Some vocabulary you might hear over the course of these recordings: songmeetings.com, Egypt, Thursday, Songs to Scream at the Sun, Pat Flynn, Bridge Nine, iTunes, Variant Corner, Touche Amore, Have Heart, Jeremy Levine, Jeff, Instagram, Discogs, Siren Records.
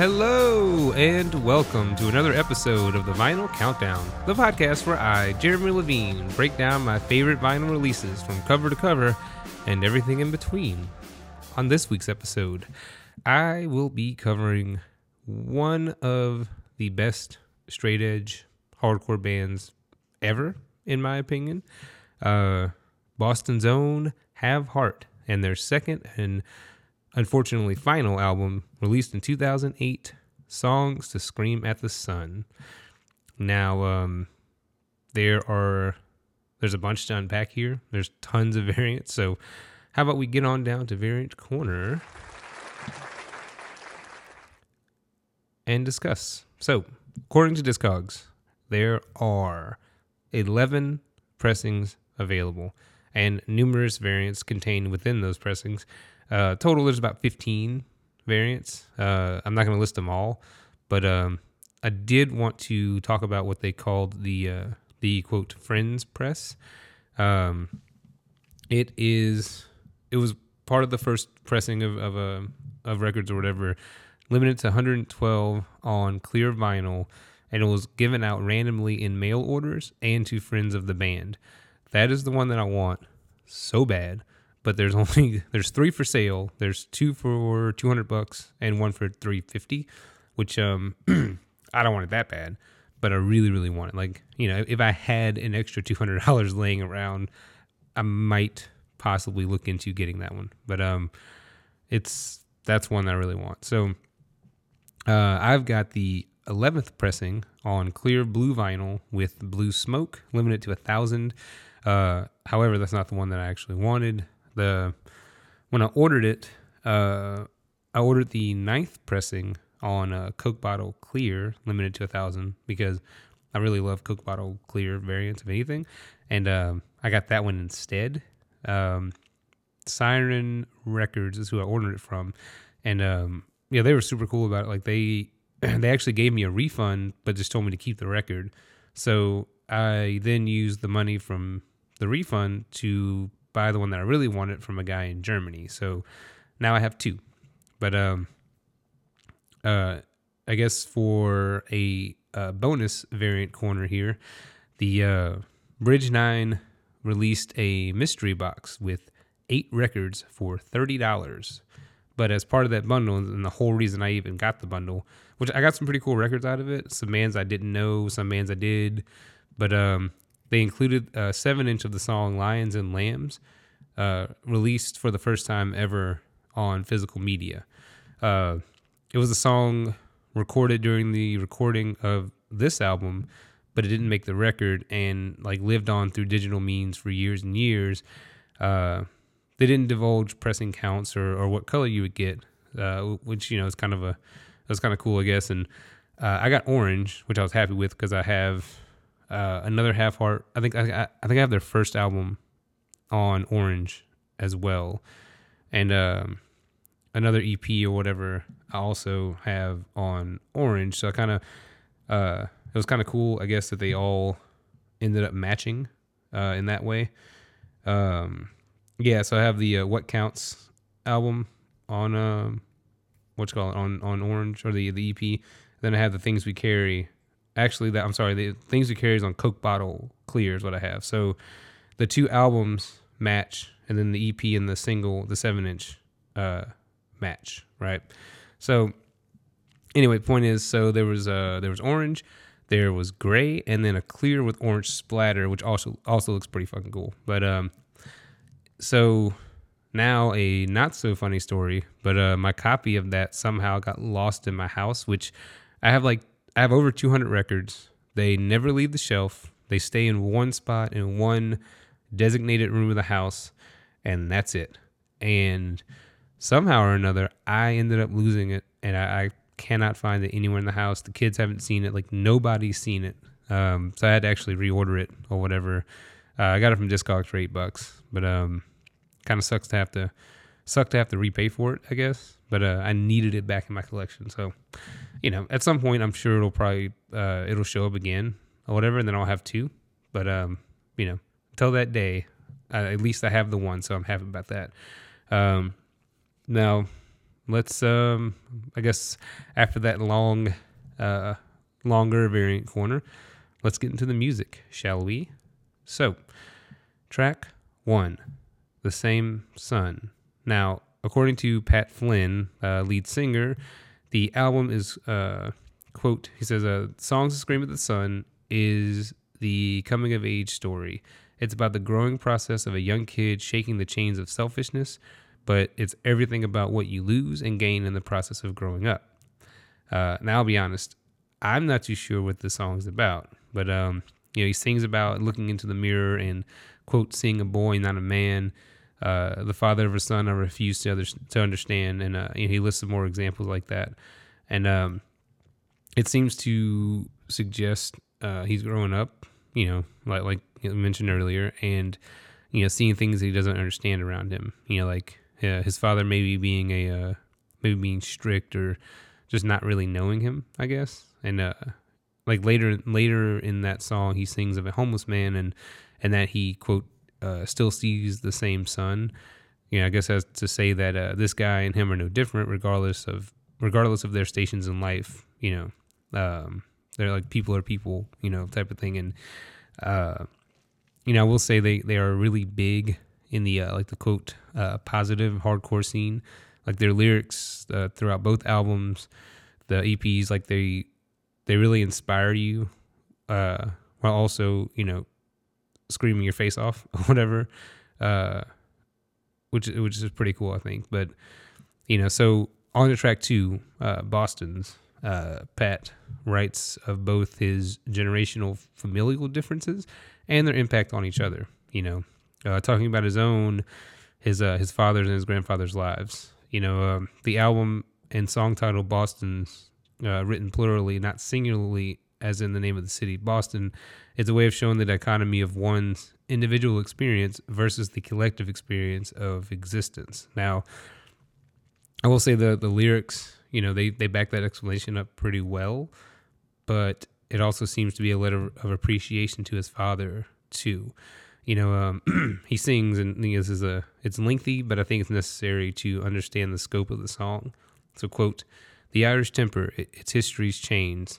Hello, and welcome to another episode of the Vinyl Countdown, the podcast where I, Jeremy Levine, break down my favorite vinyl releases from cover to cover and everything in between. On this week's episode, I will be covering one of the best straight edge hardcore bands ever, in my opinion, Boston's own Have Heart, and their second and unfortunately final album, released in 2008, Songs to Scream at the Sun. Now, there's a bunch to unpack here. There's tons of variants, so how about we get on down to Variant Corner and discuss. So, according to Discogs, there are 11 pressings available, and numerous variants contained within those pressings. Total, there's about 15 variants. I'm not going to list them all, but I did want to talk about what they called the quote, Friends Press. It was part of the first pressing of records or whatever, limited to 112 on clear vinyl, and it was given out randomly in mail orders and to friends of the band. That is the one that I want so bad. But there's 3 for sale. There's 2 for $200 and 1 for $350, which I don't want it that bad, but I really, really want it. Like, you know, if I had an extra $200 laying around, I might possibly look into getting that one. But that's one that I really want. So I've got the 11th pressing on clear blue vinyl with blue smoke, limited to 1,000. However, that's not the one that I actually wanted. When I ordered it, I ordered the 9th pressing on a Coke bottle clear, limited to 1,000, because I really love Coke bottle clear variants of anything, and I got that one instead. Siren Records is who I ordered it from, and yeah, they were super cool about it. Like they actually gave me a refund, but just told me to keep the record. So I then used the money from the refund to buy the one that I really wanted from a guy in Germany. So now I have 2. But I guess for a bonus variant corner here, the Bridge Nine released a mystery box with 8 records for $30. But as part of that bundle, and the whole reason I even got the bundle, which I got some pretty cool records out of it, some bands I didn't know, some bands I did, but they included a 7-inch of the song Lions and Lambs, released for the first time ever on physical media. It was a song recorded during the recording of this album, but it didn't make the record and like lived on through digital means for years and years. They didn't divulge pressing counts or what color you would get, which, you know, is kind of cool, I guess. And I got orange, which I was happy with because I have another Have Heart. I think I have their first album on orange as well, and another EP or whatever I also have on orange. So I kind of it was kind of cool, I guess, that they all ended up matching in that way. Yeah, so I have the What Counts album on on orange, or the EP. Then I have the Things We Carry. Actually, the Things We Carry is on Coke bottle clear is what I have. So the 2 albums match, and then the EP and the single, the 7-inch, match, right? So anyway, point is, so there was orange, there was gray, and then a clear with orange splatter, which also looks pretty fucking cool. But so now a not so funny story, but my copy of that somehow got lost in my house, which I have over 200 records. They never leave the shelf. They stay in one spot in one designated room of the house, and that's it. And somehow or another, I ended up losing it, and I cannot find it anywhere in the house. The kids haven't seen it. Like, nobody's seen it. So I had to actually reorder it or whatever. I got it from Discogs for $8, but kind of sucks to have to repay for it, I guess. But I needed it back in my collection, so you know, at some point I'm sure it'll probably it'll show up again or whatever, and then I'll have 2. But you know, until that day, at least I have the one, so I'm happy about that. Now let's I guess after that longer Variant Corner, let's get into the music, shall we? So, track 1, The Same Sun. Now, according to Pat Flynn, lead singer, the album is, quote, he says, Songs to Scream at the Sun is the coming-of-age story. It's about the growing process of a young kid shaking the chains of selfishness, but it's everything about what you lose and gain in the process of growing up. Now, I'll be honest, I'm not too sure what the song's about, but you know, he sings about looking into the mirror and, quote, seeing a boy, not a man, the father of a son I refuse to understand, and you know, he lists some more examples like that. And it seems to suggest he's growing up, you know, like you mentioned earlier, and, you know, seeing things that he doesn't understand around him, you know, like his father maybe being strict or just not really knowing him, I guess. And like later in that song, he sings of a homeless man and that he, quote, still sees the same sun. You know, I guess that's to say that this guy and him are no different, regardless of their stations in life. You know, they're like people are people, you know, type of thing. And you know, I will say they are really big in the like the quote positive hardcore scene. Like their lyrics throughout both albums, the EPs, like they really inspire you, while also, you know, screaming your face off or whatever, which is pretty cool, I think. But, you know, so on to track 2, Boston's, Pat writes of both his generational familial differences and their impact on each other, you know, talking about his father's and his grandfather's lives. You know, the album and song title Boston's, written plurally, not singularly, as in the name of the city, Boston, is a way of showing the dichotomy of one's individual experience versus the collective experience of existence. Now, I will say the lyrics, you know, they back that explanation up pretty well, but it also seems to be a letter of appreciation to his father, too. You know, he sings, and you know, it's lengthy, but I think it's necessary to understand the scope of the song. So, quote, the Irish temper, its history's chains,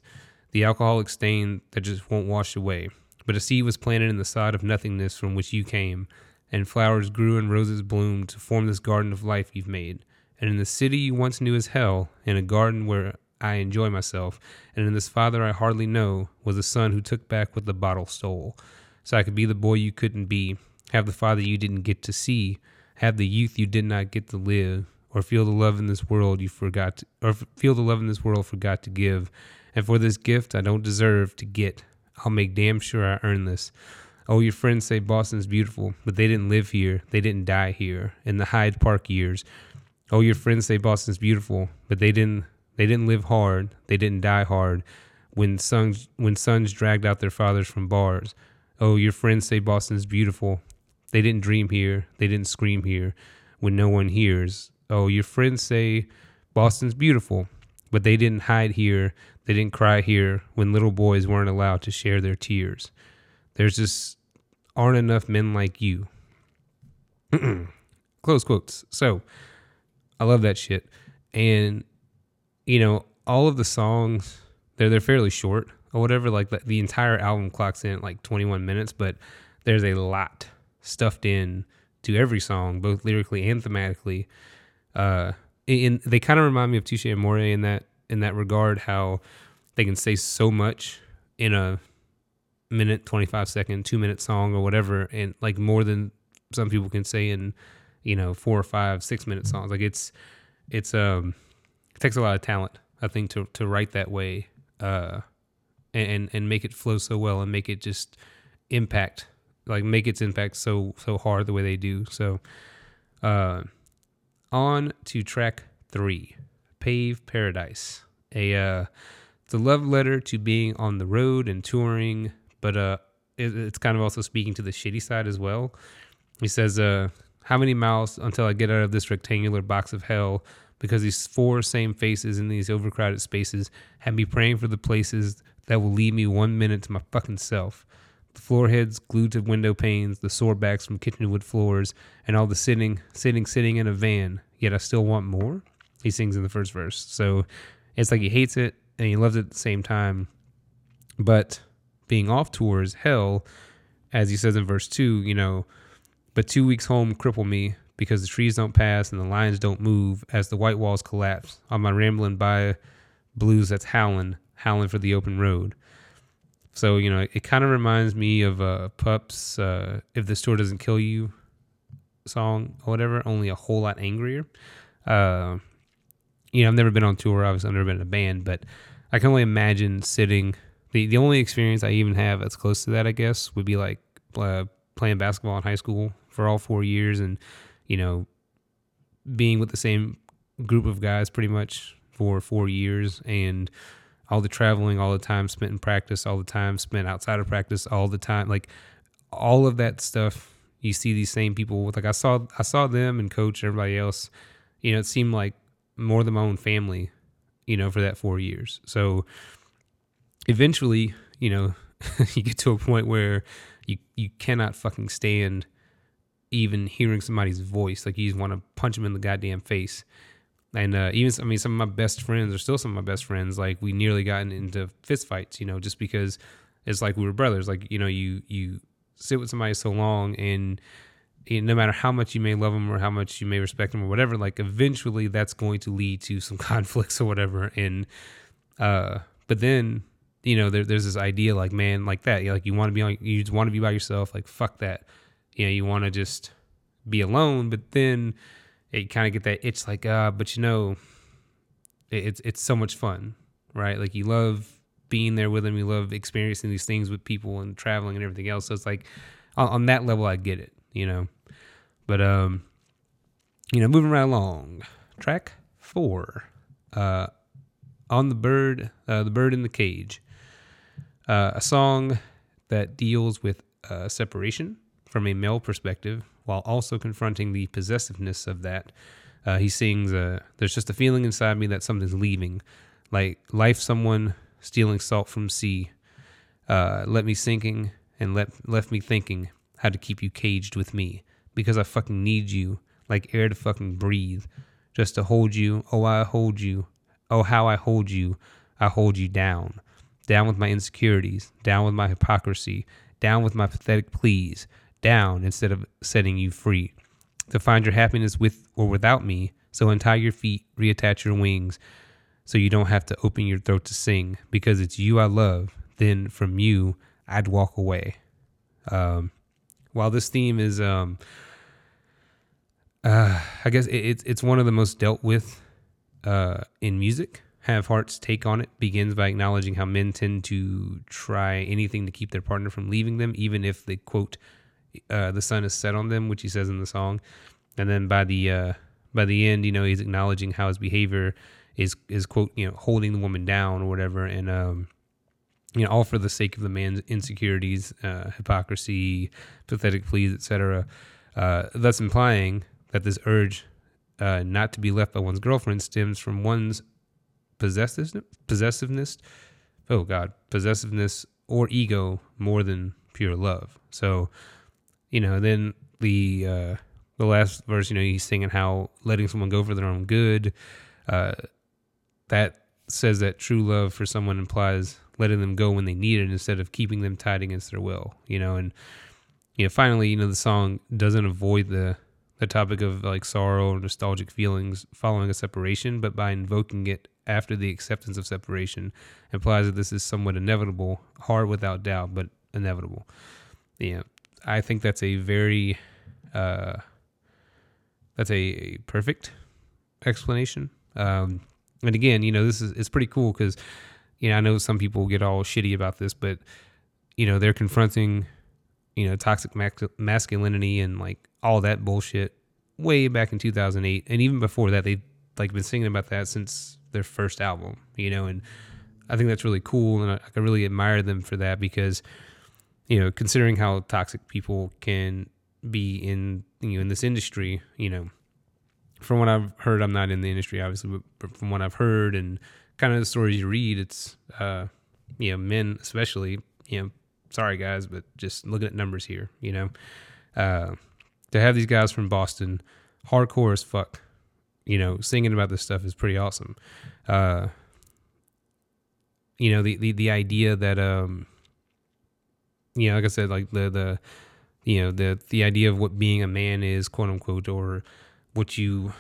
the alcoholic stain that just won't wash away. But a seed was planted in the sod of nothingness from which you came, and flowers grew and roses bloomed to form this garden of life you've made. And in the city you once knew as hell, in a garden where I enjoy myself, and in this father I hardly know, was a son who took back what the bottle stole. So I could be the boy you couldn't be, have the father you didn't get to see, have the youth you did not get to live, or feel the love in this world forgot to give. And for this gift I don't deserve to get, I'll make damn sure I earn this. Oh, your friends say Boston's beautiful, but they didn't live here, they didn't die here, in the Hyde Park years. Oh, your friends say Boston's beautiful, but they didn't live hard, they didn't die hard, when sons dragged out their fathers from bars. Oh, your friends say Boston's beautiful, they didn't dream here, they didn't scream here, when no one hears. Oh, your friends say Boston's beautiful, but they didn't hide here, they didn't cry here, when little boys weren't allowed to share their tears. There's just aren't enough men like you. Close quotes. So, I love that shit. And, you know, all of the songs, they're fairly short or whatever. Like, the entire album clocks in at like 21 minutes, but there's a lot stuffed in to every song, both lyrically and thematically. And they kind of remind me of Touche Amore in that regard, how they can say so much in a minute, 25-second, 2-minute song or whatever, and like more than some people can say in, you know, 4 or 5, 6-minute songs. Like it's it takes a lot of talent, I think, to write that way, and make it flow so well and make it just impact, like make its impact so hard the way they do. So, on to track 3. Pave Paradise, it's a love letter to being on the road and touring, but it's kind of also speaking to the shitty side as well. He says, how many miles until I get out of this rectangular box of hell, because these 4 same faces in these overcrowded spaces have me praying for the places that will leave me 1 minute to my fucking self. The floor heads glued to window panes, the sore backs from kitchenwood floors, and all the sitting in a van, yet I still want more. he sings in the first verse. So it's like he hates it and he loves it at the same time. But being off tour is hell, as he says in verse 2, you know, but 2 weeks home cripple me because the trees don't pass and the lines don't move as the white walls collapse on my rambling by blues that's howling for the open road. So, you know, it kind of reminds me of Pup's If This Tour Doesn't Kill You song or whatever, only a whole lot angrier. You know, I've never been on tour. Obviously, I've never been in a band, but I can only imagine sitting. The only experience I even have that's close to that, I guess, would be like playing basketball in high school for all 4 years and, you know, being with the same group of guys pretty much for 4 years, and all the traveling, all the time spent in practice, all the time spent outside of practice, all the time, like all of that stuff. You see these same people with, like, I saw them and Coach, everybody else, you know, it seemed like more than my own family, you know, for that 4 years. So eventually, you know, you get to a point where you cannot fucking stand even hearing somebody's voice. Like, you just want to punch them in the goddamn face. And some of my best friends are still some of my best friends. Like, we nearly gotten into fist fights, you know, just because it's like we were brothers. Like, you know, you sit with somebody so long, and you know, no matter how much you may love them or how much you may respect them or whatever, like, eventually that's going to lead to some conflicts or whatever. And but then, you know, there's this idea, like, man, like that, like, you just want to be by yourself. Like, fuck that, you know, you want to just be alone. But then you kind of get that itch, like, but you know, it's so much fun, right? Like, you love being there with them, you love experiencing these things with people and traveling and everything else. So it's like, on that level, I get it, you know. But you know, moving right along, track 4, On the Bird in the Cage, a song that deals with separation from a male perspective, while also confronting the possessiveness of that. He sings, there's just a feeling inside me that something's leaving, like life, someone stealing salt from sea, let me sinking and left me thinking how to keep you caged with me, because I fucking need you like air to fucking breathe, just to hold you. Oh, I hold you. Oh, how I hold you down, down with my insecurities, down with my hypocrisy, down with my pathetic pleas, down instead of setting you free, to find your happiness with or without me. So untie your feet, reattach your wings, so you don't have to open your throat to sing, because it's you I love, then from you I'd walk away. While this theme is, I guess it's one of the most dealt with in music, Have Heart's take on it begins by acknowledging how men tend to try anything to keep their partner from leaving them, even if they, quote, the sun is set on them, which he says in the song. And then by the end, you know, he's acknowledging how his behavior is quote, you know, holding the woman down or whatever. And, you know, all for the sake of the man's insecurities, hypocrisy, pathetic pleas, etc. Thus implying that this urge not to be left by one's girlfriend stems from one's possessiveness or ego more than pure love. So, you know, then the last verse, you know, he's singing how letting someone go for their own good, that says that true love for someone implies letting them go when they need it instead of keeping them tied against their will, you know. And, you know, finally, you know, the song doesn't avoid the topic of, like, sorrow or nostalgic feelings following a separation, but by invoking it after the acceptance of separation, implies that this is somewhat inevitable, hard without doubt, but inevitable. Yeah, I think that's a very, that's a perfect explanation. And again, you know, it's pretty cool because, you know, I know some people get all shitty about this, but, you know, they're confronting, you know, toxic masculinity and, like, all that bullshit way back in 2008. And even before that, they've, like, been singing about that since their first album, you know. And I think that's really cool, and I really admire them for that, because, you know, considering how toxic people can be in, you know, in this industry, you know, from what I've heard, I'm not in the industry, obviously, but from what I've heard and kind of the stories you read, it's, you know, men especially, you know, sorry guys, but just looking at numbers here, you know, to have these guys from Boston, hardcore as fuck, you know, singing about this stuff is pretty awesome. You know, the idea that, you know, like I said, like the you know, the idea of what being a man is, quote unquote, or what you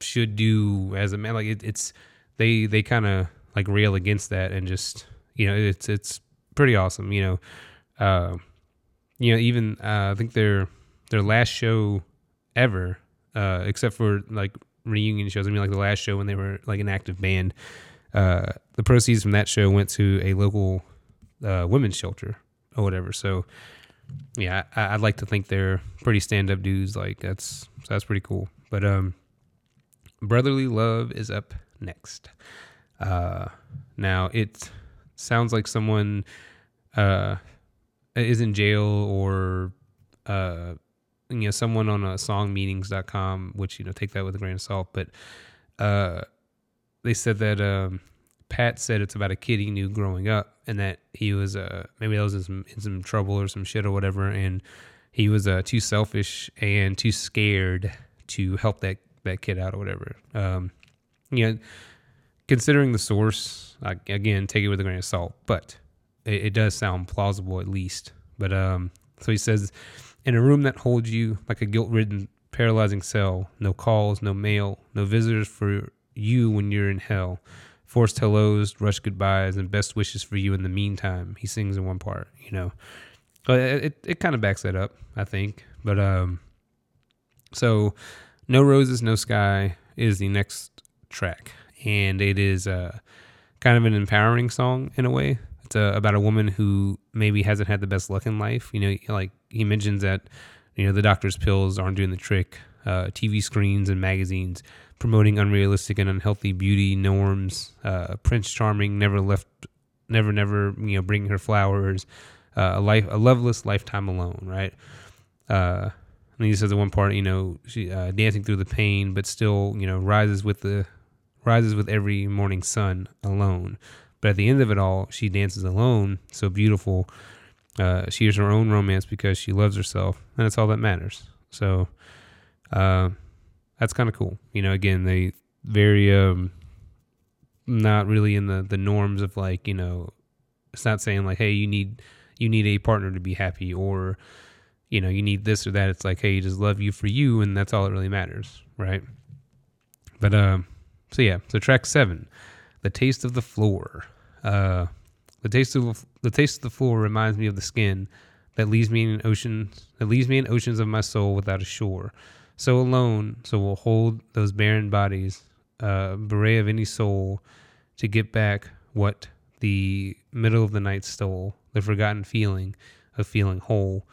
should do as a man, like it's they kind of like rail against that, and just, you know, it's pretty awesome, you know. You know, even I think their last show ever, except for like reunion shows, I mean, like the last show when they were like an active band, the proceeds from that show went to a local women's shelter or whatever. So yeah, I'd like to think they're pretty stand-up dudes. Like that's pretty cool. But Brotherly Love is up next. Now it sounds like someone is in jail, or you know, someone on a songmeetings.com, which, you know, take that with a grain of salt, but they said that Pat said it's about a kid he knew growing up, and that he was maybe that was in some trouble or some shit or whatever, and he was too selfish and too scared to help that kid out or whatever. You know, considering the source, like, again, take it with a grain of salt, but it does sound plausible at least. But so he says, in a room that holds you like a guilt-ridden, paralyzing cell, no calls, no mail, no visitors for you when you're in hell, forced hellos, rushed goodbyes, and best wishes for you in the meantime, he sings in one part, you know. But it kind of backs that up, I think. But so No Roses, No Sky is the next track, and it is kind of an empowering song in a way. It's about a woman who maybe hasn't had the best luck in life. You know, like he mentions that, you know, the doctor's pills aren't doing the trick. TV screens and magazines promoting unrealistic and unhealthy beauty norms. Prince Charming never, you know, bringing her flowers. A loveless lifetime alone, right? And he says at one part, you know, she dancing through the pain, but still, you know, rises with every morning sun alone. But at the end of it all, she dances alone, so beautiful. She is her own romance because she loves herself, and that's all that matters. So that's kind of cool. You know, again, they very not really in the norms of, like, you know, it's not saying like, hey, you need a partner to be happy, or, you know, you need this or that. It's like, hey, just love you for you, and that's all that really matters, right? But so yeah, so track 7, The Taste of the Floor. The taste of the floor reminds me of the skin that leaves me in oceans of my soul without a shore. So alone, so we'll hold those barren bodies, beret of any soul, to get back what the middle of the night stole, the forgotten feeling of feeling whole.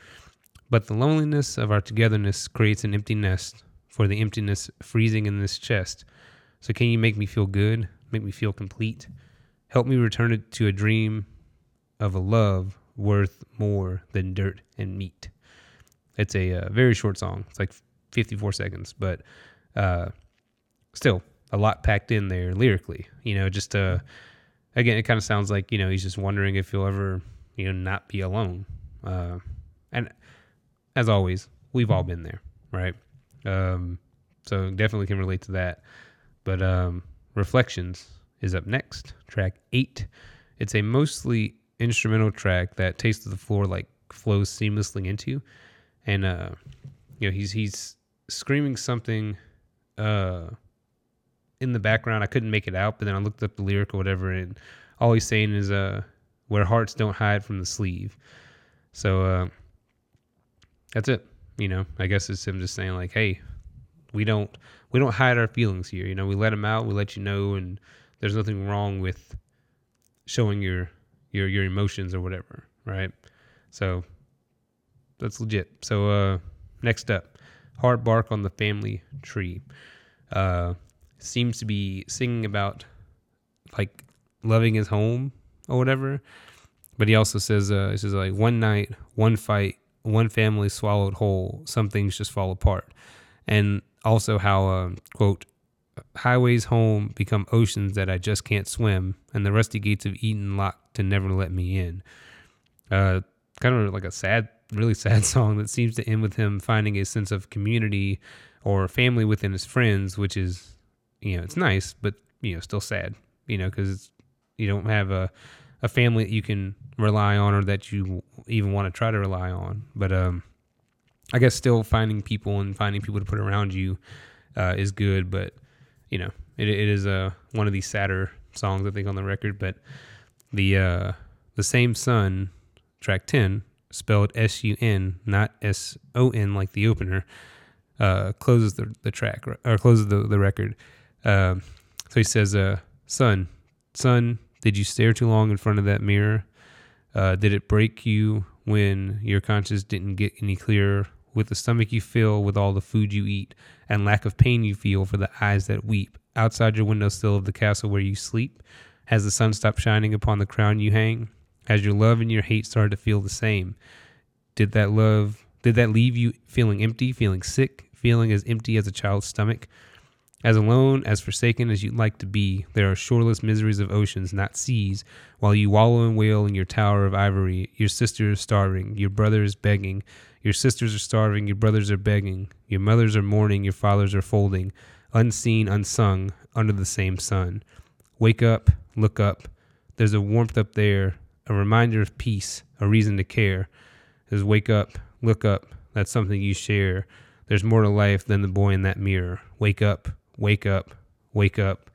But the loneliness of our togetherness creates an empty nest for the emptiness freezing in this chest. So can you make me feel good? Make me feel complete. Help me return it to a dream of a love worth more than dirt and meat. It's a very short song. It's like 54 seconds, but still a lot packed in there lyrically. You know, just again, it kind of sounds like, you know, he's just wondering if he'll ever, you know, not be alone. And as always, we've all been there, right? So definitely can relate to that. But Reflections is up next, track 8. It's a mostly instrumental track that Taste of the Floor like flows seamlessly into, and you know, he's screaming something in the background. I couldn't make it out, but then I looked up the lyric or whatever, and all he's saying is where hearts don't hide from the sleeve. So that's it. You know, I guess it's him just saying like, hey, we don't hide our feelings here. You know, we let them out, we let you know, and there's nothing wrong with showing your emotions or whatever, right? So that's legit. So next up, Hard Bark on the Family Tree. Seems to be singing about like loving his home or whatever, but he also says he says like, one night, one fight, one family swallowed whole, some things just fall apart. And also how, quote, highways home become oceans that I just can't swim, and the rusty gates of Eden locked to never let me in. Kind of like a sad, really sad song that seems to end with him finding a sense of community or family within his friends, which is you know, it's nice, but, you know, still sad, you know, because you don't have a family that you can rely on or that you even want to try to rely on. But I guess still finding people and finding people to put around you is good. But, you know, it is one of these sadder songs, I think, on the record. But the Same Sun, track 10, spelled S-U-N, not S-O-N like the opener, closes the track, or closes the record. So he says, Son, did you stare too long in front of that mirror? Did it break you when your conscience didn't get any clearer? With the stomach you fill with all the food you eat, and lack of pain you feel for the eyes that weep, outside your windowsill of the castle where you sleep, has the sun stopped shining upon the crown you hang? Has your love and your hate started to feel the same? Did that leave you feeling empty, feeling sick, feeling as empty as a child's stomach? As alone, as forsaken as you'd like to be, there are shoreless miseries of oceans, not seas, while you wallow and wail in your tower of ivory. Your sister is starving, your brother is begging. Your sisters are starving, your brothers are begging. Your mothers are mourning, your fathers are folding, unseen, unsung, under the same sun. Wake up, look up. There's a warmth up there, a reminder of peace, a reason to care. There's wake up, look up. That's something you share. There's more to life than the boy in that mirror. Wake up. Wake up, wake up.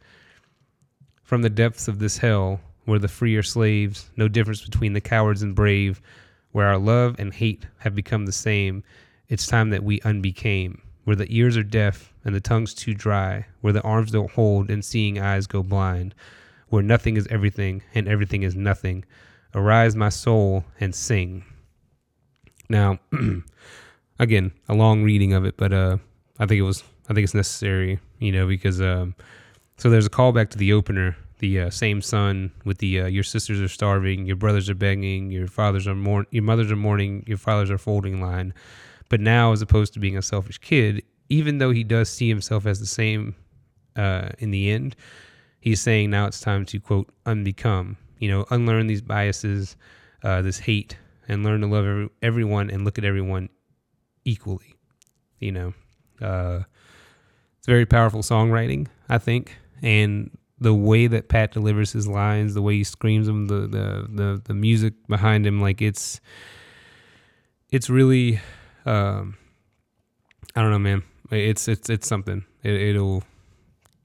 From the depths of this hell, where the free are slaves, no difference between the cowards and brave, where our love and hate have become the same, it's time that we unbecame, where the ears are deaf and the tongue's too dry, where the arms don't hold and seeing eyes go blind, where nothing is everything and everything is nothing. Arise, my soul, and sing. Now, again, a long reading of it, but I think it's necessary, you know, because so there's a callback to the opener, the same sun with the your sisters are starving, your brothers are begging, your mothers are mourning, your fathers are folding line. But now, as opposed to being a selfish kid, even though he does see himself as the same in the end, he's saying now it's time to, quote, unbecome, you know, unlearn these biases, this hate, and learn to love everyone and look at everyone equally, you know. It's very powerful songwriting, I think, and the way that Pat delivers his lines, the way he screams them, the music behind him, like it's really, I don't know, man. It's something. It'll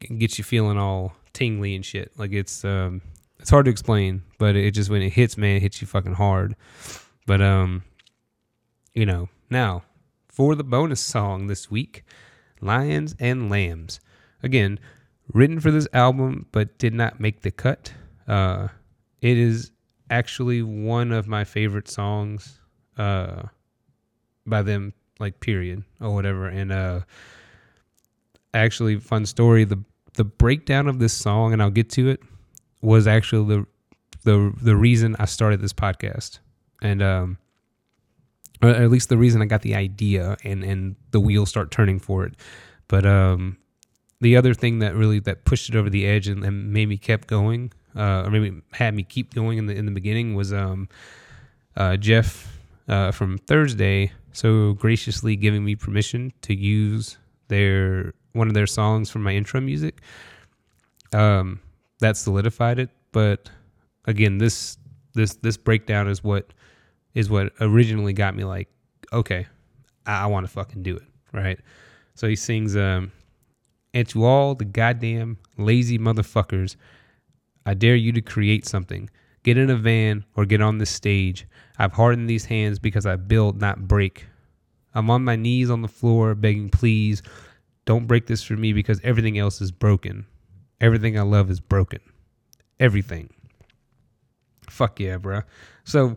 get you feeling all tingly and shit. Like it's hard to explain, but it just when it hits, man, it hits you fucking hard. But you know, now for the bonus song this week. Lions and Lambs, again written for this album but did not make the cut. It is actually one of my favorite songs by them, like, period, or whatever. And actually, fun story, the breakdown of this song, and I'll get to it, was actually the reason I started this podcast, and or at least the reason I got the idea and the wheels start turning for it. But the other thing that really that pushed it over the edge and made me kept going, or maybe had me keep going in the beginning, was Jeff from Thursday so graciously giving me permission to use one of their songs for my intro music. That solidified it. But again, this breakdown is what originally got me like, okay, I want to fucking do it, right? So he sings, and to all the goddamn lazy motherfuckers, I dare you to create something. Get in a van or get on this stage. I've hardened these hands because I build, not break. I'm on my knees on the floor begging, please, don't break this for me because everything else is broken. Everything I love is broken. Everything. Fuck yeah, bro. So...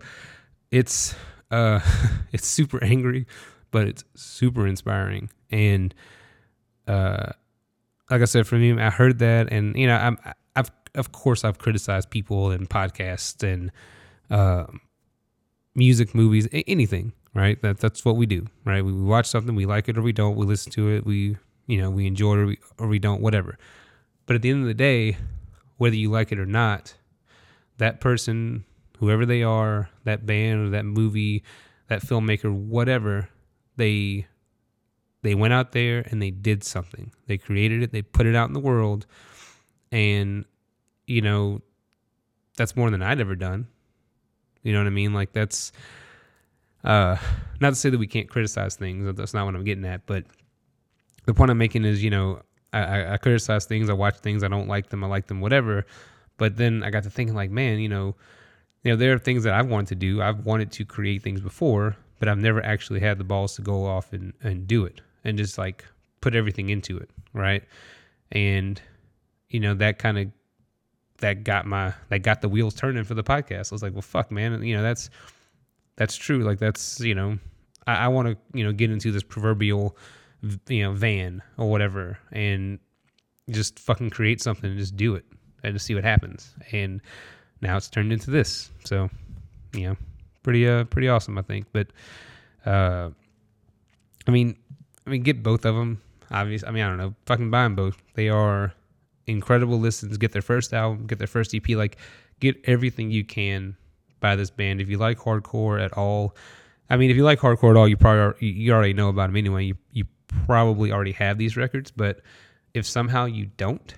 It's super angry, but it's super inspiring. And like I said, for me, I heard that, and you know, I've criticized people and podcasts and music, movies, anything, right? That's what we do, right? We watch something, we like it or we don't, we listen to it, we enjoy it or we don't, whatever. But at the end of the day, whether you like it or not, that person, whoever they are, that band or that movie, that filmmaker, whatever, they They went out there and they did something. They created it. They put it out in the world. And, you know, that's more than I'd ever done. You know what I mean? Like, that's not to say that we can't criticize things. That's not what I'm getting at. But the point I'm making is, you know, I criticize things. I watch things. I don't like them. I like them, whatever. But then I got to thinking, like, man, you know, there are things that I've wanted to do. I've wanted to create things before, but I've never actually had the balls to go off and do it and just, like, put everything into it, right? And, you know, that kind of, that got the wheels turning for the podcast. I was like, well, fuck, man, you know, that's true. Like, that's, you know, I want to, you know, get into this proverbial, you know, van or whatever and just fucking create something and just do it and just see what happens. And now it's turned into this. So, you know, pretty awesome, I think. But, I mean, get both of them. Obviously, I mean, I don't know, fucking buy them both. They are incredible listens. Get their first album, get their first EP, like, get everything you can by this band. If you like hardcore at all, I mean, if you like hardcore at all, you already know about them anyway. You probably already have these records, but if somehow you don't,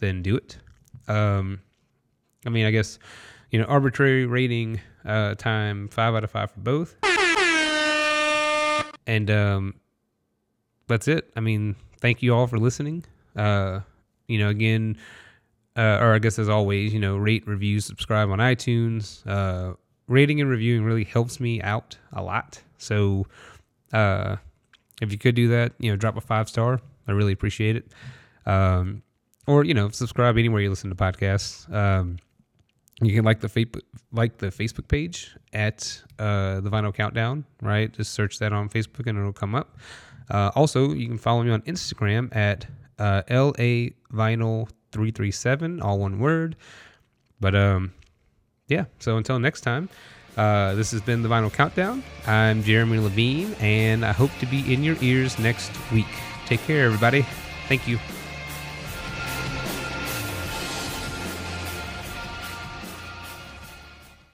then do it. I mean, I guess, you know, arbitrary rating, time 5 out of 5 for both. And, that's it. I mean, thank you all for listening. You know, again, or I guess as always, you know, rate, review, subscribe on iTunes. Rating and reviewing really helps me out a lot. So, if you could do that, you know, drop a 5-star. I really appreciate it. Or, you know, subscribe anywhere you listen to podcasts. You can like the Facebook page at The Vinyl Countdown, right? Just search that on Facebook and it'll come up. Also, you can follow me on Instagram at LAVinyl337, all one word. But, yeah, so until next time, this has been The Vinyl Countdown. I'm Jeremy Levine, and I hope to be in your ears next week. Take care, everybody. Thank you.